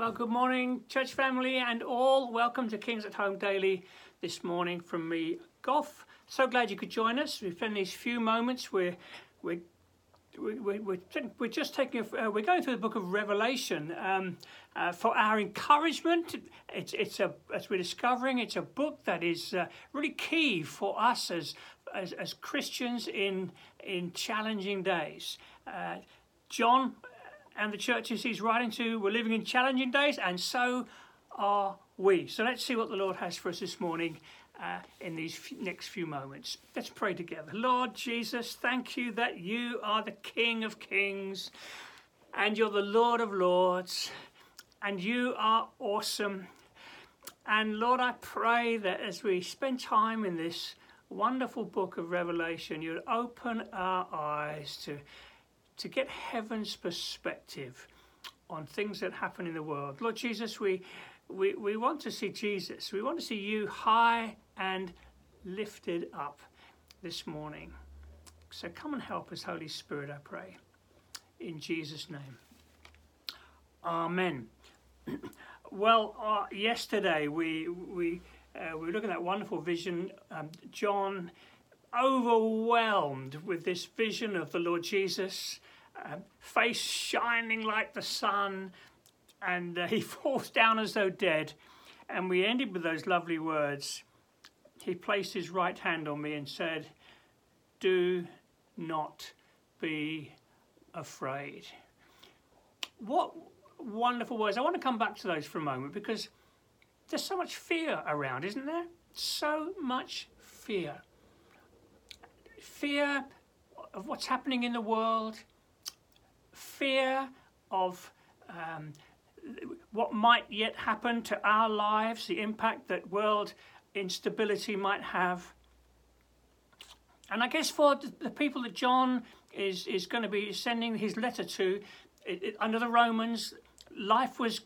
Well, good morning, church family and all. Welcome to Kings at Home Daily this morning from me, Goff. So glad you could join us. We've spent these few moments. We're going through the book of Revelation for our encouragement. As we're discovering, it's a book that is really key for us as Christians in challenging days. John and the churches he's writing to were living in challenging days, and so are we. So let's see what the Lord has for us this morning in these next few moments. Let's pray together. Lord Jesus, thank you that you are the King of Kings and you're the Lord of Lords, and you are awesome. And Lord, I pray that as we spend time in this wonderful book of Revelation, you'd open our eyes to get heaven's perspective on things that happen in the world. Lord Jesus, we want to see Jesus. We want to see you high and lifted up this morning. So come and help us, Holy Spirit, I pray. In Jesus' name. Amen. Well, yesterday we were looking at that wonderful vision. John, overwhelmed with this vision of the Lord Jesus, face shining like the sun, and he falls down as though dead. And we ended with those lovely words. He placed his right hand on me and said, "Do not be afraid." What wonderful words. I want to come back to those for a moment, because there's so much fear around, isn't there? So much fear. Fear of what's happening in the world, fear of what might yet happen to our lives, the impact that world instability might have. And I guess for the people that John is going to be sending his letter to, under the Romans, life was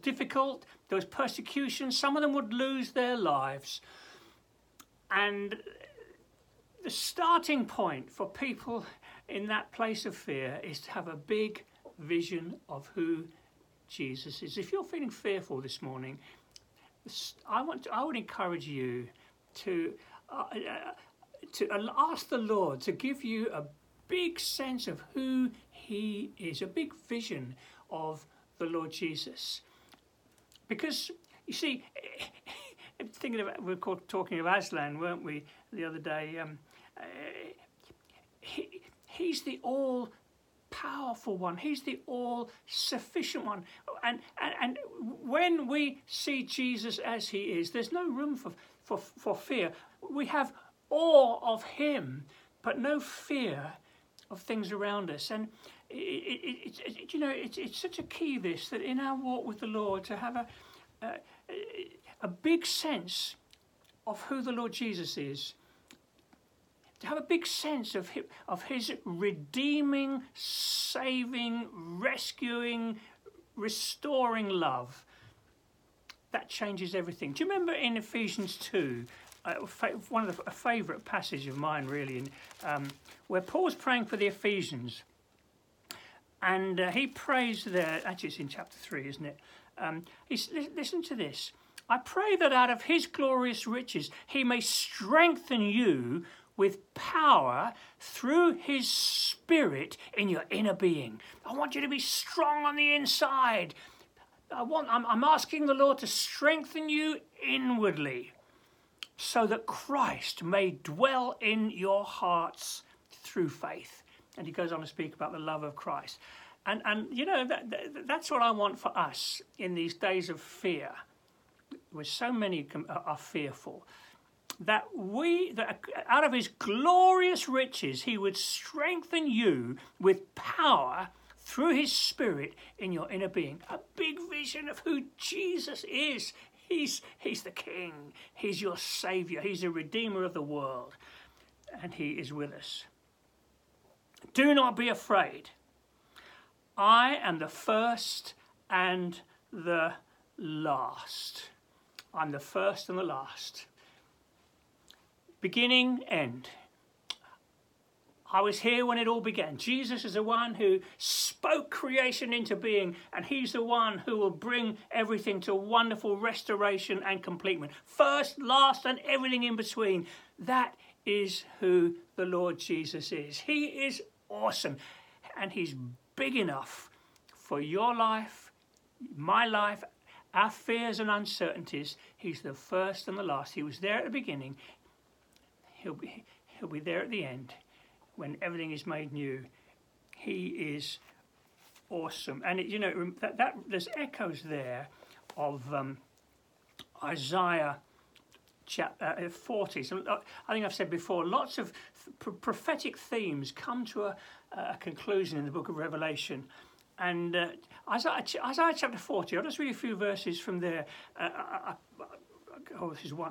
difficult. There was persecution. Some of them would lose their lives. And the starting point for people in that place of fear is to have a big vision of who Jesus is. If you're feeling fearful this morning, I would encourage you to ask the Lord to give you a big sense of who he is, a big vision of the Lord Jesus. Because, you see, we were talking of Aslan, weren't we, the other day? He's the all-powerful one. He's the all-sufficient one. And when we see Jesus as he is, there's no room for fear. We have awe of him, but no fear of things around us. And it's such a key, this, that in our walk with the Lord, to have a big sense of who the Lord Jesus is, to have a big sense of him, of his redeeming, saving, rescuing, restoring love. That changes everything. Do you remember in Ephesians 2, a favourite passage of mine really, where Paul's praying for the Ephesians, and he prays there, actually it's in chapter 3, isn't it? Listen to this. "I pray that out of his glorious riches he may strengthen you with power through his Spirit in your inner being." I want you to be strong on the inside. I'm asking the Lord to strengthen you inwardly, so that Christ may dwell in your hearts through faith. And he goes on to speak about the love of Christ. And you know, that's what I want for us in these days of fear, where so many are fearful, that out of his glorious riches he would strengthen you with power through his Spirit in your inner being. A big vision of who Jesus is. He's the King. He's your Saviour. He's the Redeemer of the world. And he is with us. Do not be afraid. I am the first and the last. I'm the first and the last. Beginning, end. I was here when it all began. Jesus is the one who spoke creation into being, and he's the one who will bring everything to wonderful restoration and completion. First, last, and everything in between. That is who the Lord Jesus is. He is awesome, and he's big enough for your life, my life, our fears and uncertainties. He's the first and the last. He was there at the beginning. He'll be there at the end. When everything is made new, he is awesome. And it there's echoes there of Isaiah chapter 40. So I think I've said before, lots of prophetic themes come to a conclusion in the book of Revelation. And Isaiah chapter 40, I'll just read a few verses from there.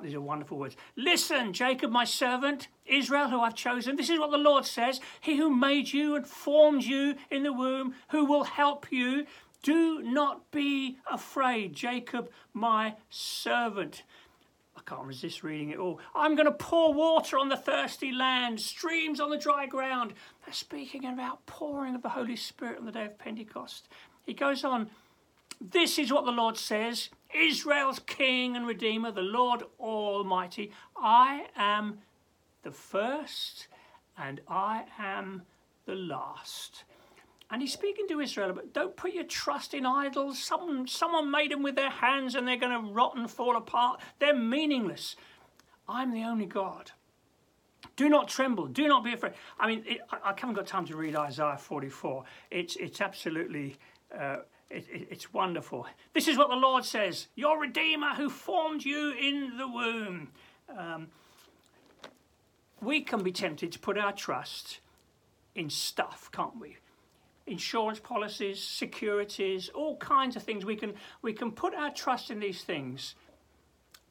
These are wonderful words. Listen, Jacob, my servant, Israel, who I've chosen. This is what the Lord says. He who made you and formed you in the womb, who will help you. Do not be afraid, Jacob, my servant. I can't resist reading it all. I'm going to pour water on the thirsty land, streams on the dry ground. They're speaking about pouring of the Holy Spirit on the day of Pentecost. He goes on. This is what the Lord says, Israel's King and Redeemer, the Lord Almighty. I am the first and I am the last. And he's speaking to Israel, but don't put your trust in idols. Someone made them with their hands and they're going to rot and fall apart. They're meaningless. I'm the only God. Do not tremble. Do not be afraid. I mean, I haven't got time to read Isaiah 44. It's absolutely... It's wonderful. This is what the Lord says, your Redeemer who formed you in the womb. We can be tempted to put our trust in stuff, can't we? Insurance policies, securities, all kinds of things. We can put our trust in these things.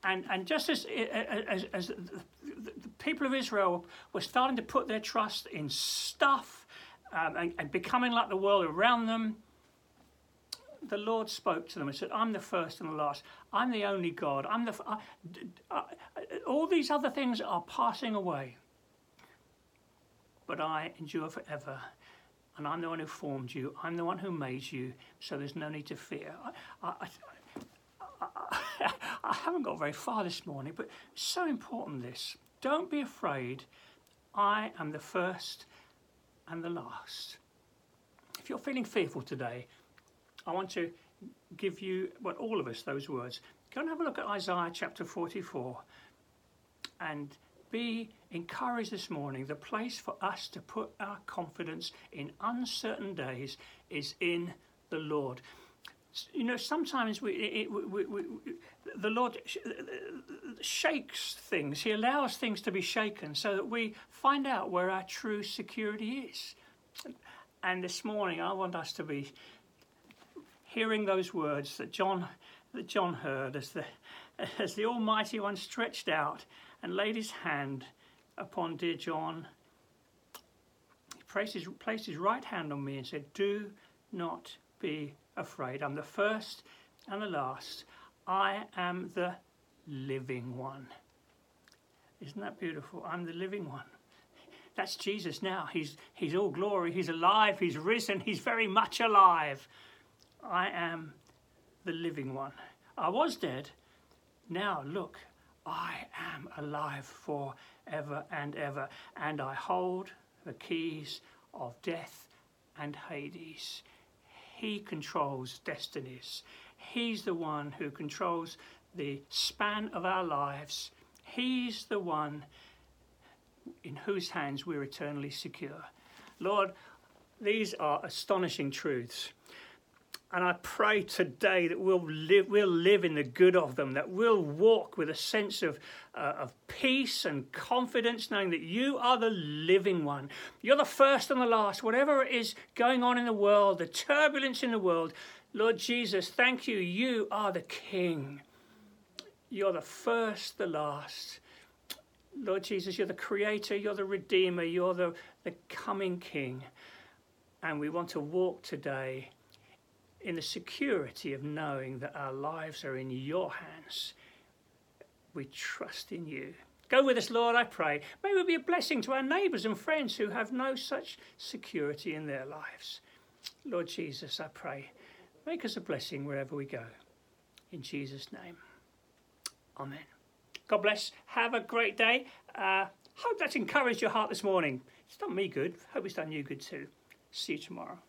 And just as the people of Israel were starting to put their trust in stuff and becoming like the world around them, the Lord spoke to them and said, I'm the first and the last. I'm the only God. All these other things are passing away. But I endure forever. And I'm the one who formed you. I'm the one who made you. So there's no need to fear. I haven't got very far this morning, but it's so important this. Don't be afraid. I am the first and the last. If you're feeling fearful today, I want to give you, all of us, those words. Go and have a look at Isaiah chapter 44 and be encouraged this morning. The place for us to put our confidence in uncertain days is in the Lord. Sometimes the Lord shakes things. He allows things to be shaken so that we find out where our true security is. And this morning, I want us to be hearing those words that John heard as the Almighty One stretched out and laid his hand upon dear John. He placed his right hand on me and said, do not be afraid. I'm the first and the last. I am the living one. Isn't that beautiful? I'm the living one. That's Jesus now. He's all glory. He's alive. He's risen. He's very much alive. I am the living one. I was dead. Now look, I am alive forever and ever, and I hold the keys of death and Hades. He controls destinies. He's the one who controls the span of our lives. He's the one in whose hands we're eternally secure. Lord, these are astonishing truths. And I pray today that we'll live in the good of them, that we'll walk with a sense of peace and confidence, knowing that you are the living one. You're the first and the last. Whatever is going on in the world, the turbulence in the world, Lord Jesus, thank you. You are the King. You're the first, the last. Lord Jesus, you're the Creator. You're the Redeemer. You're the coming King. And we want to walk today in the security of knowing that our lives are in your hands. We trust in you. Go with us, Lord, I pray. May we be a blessing to our neighbours and friends who have no such security in their lives. Lord Jesus, I pray, make us a blessing wherever we go. In Jesus' name, amen. God bless. Have a great day. Hope that's encouraged your heart this morning. It's done me good. Hope it's done you good too. See you tomorrow.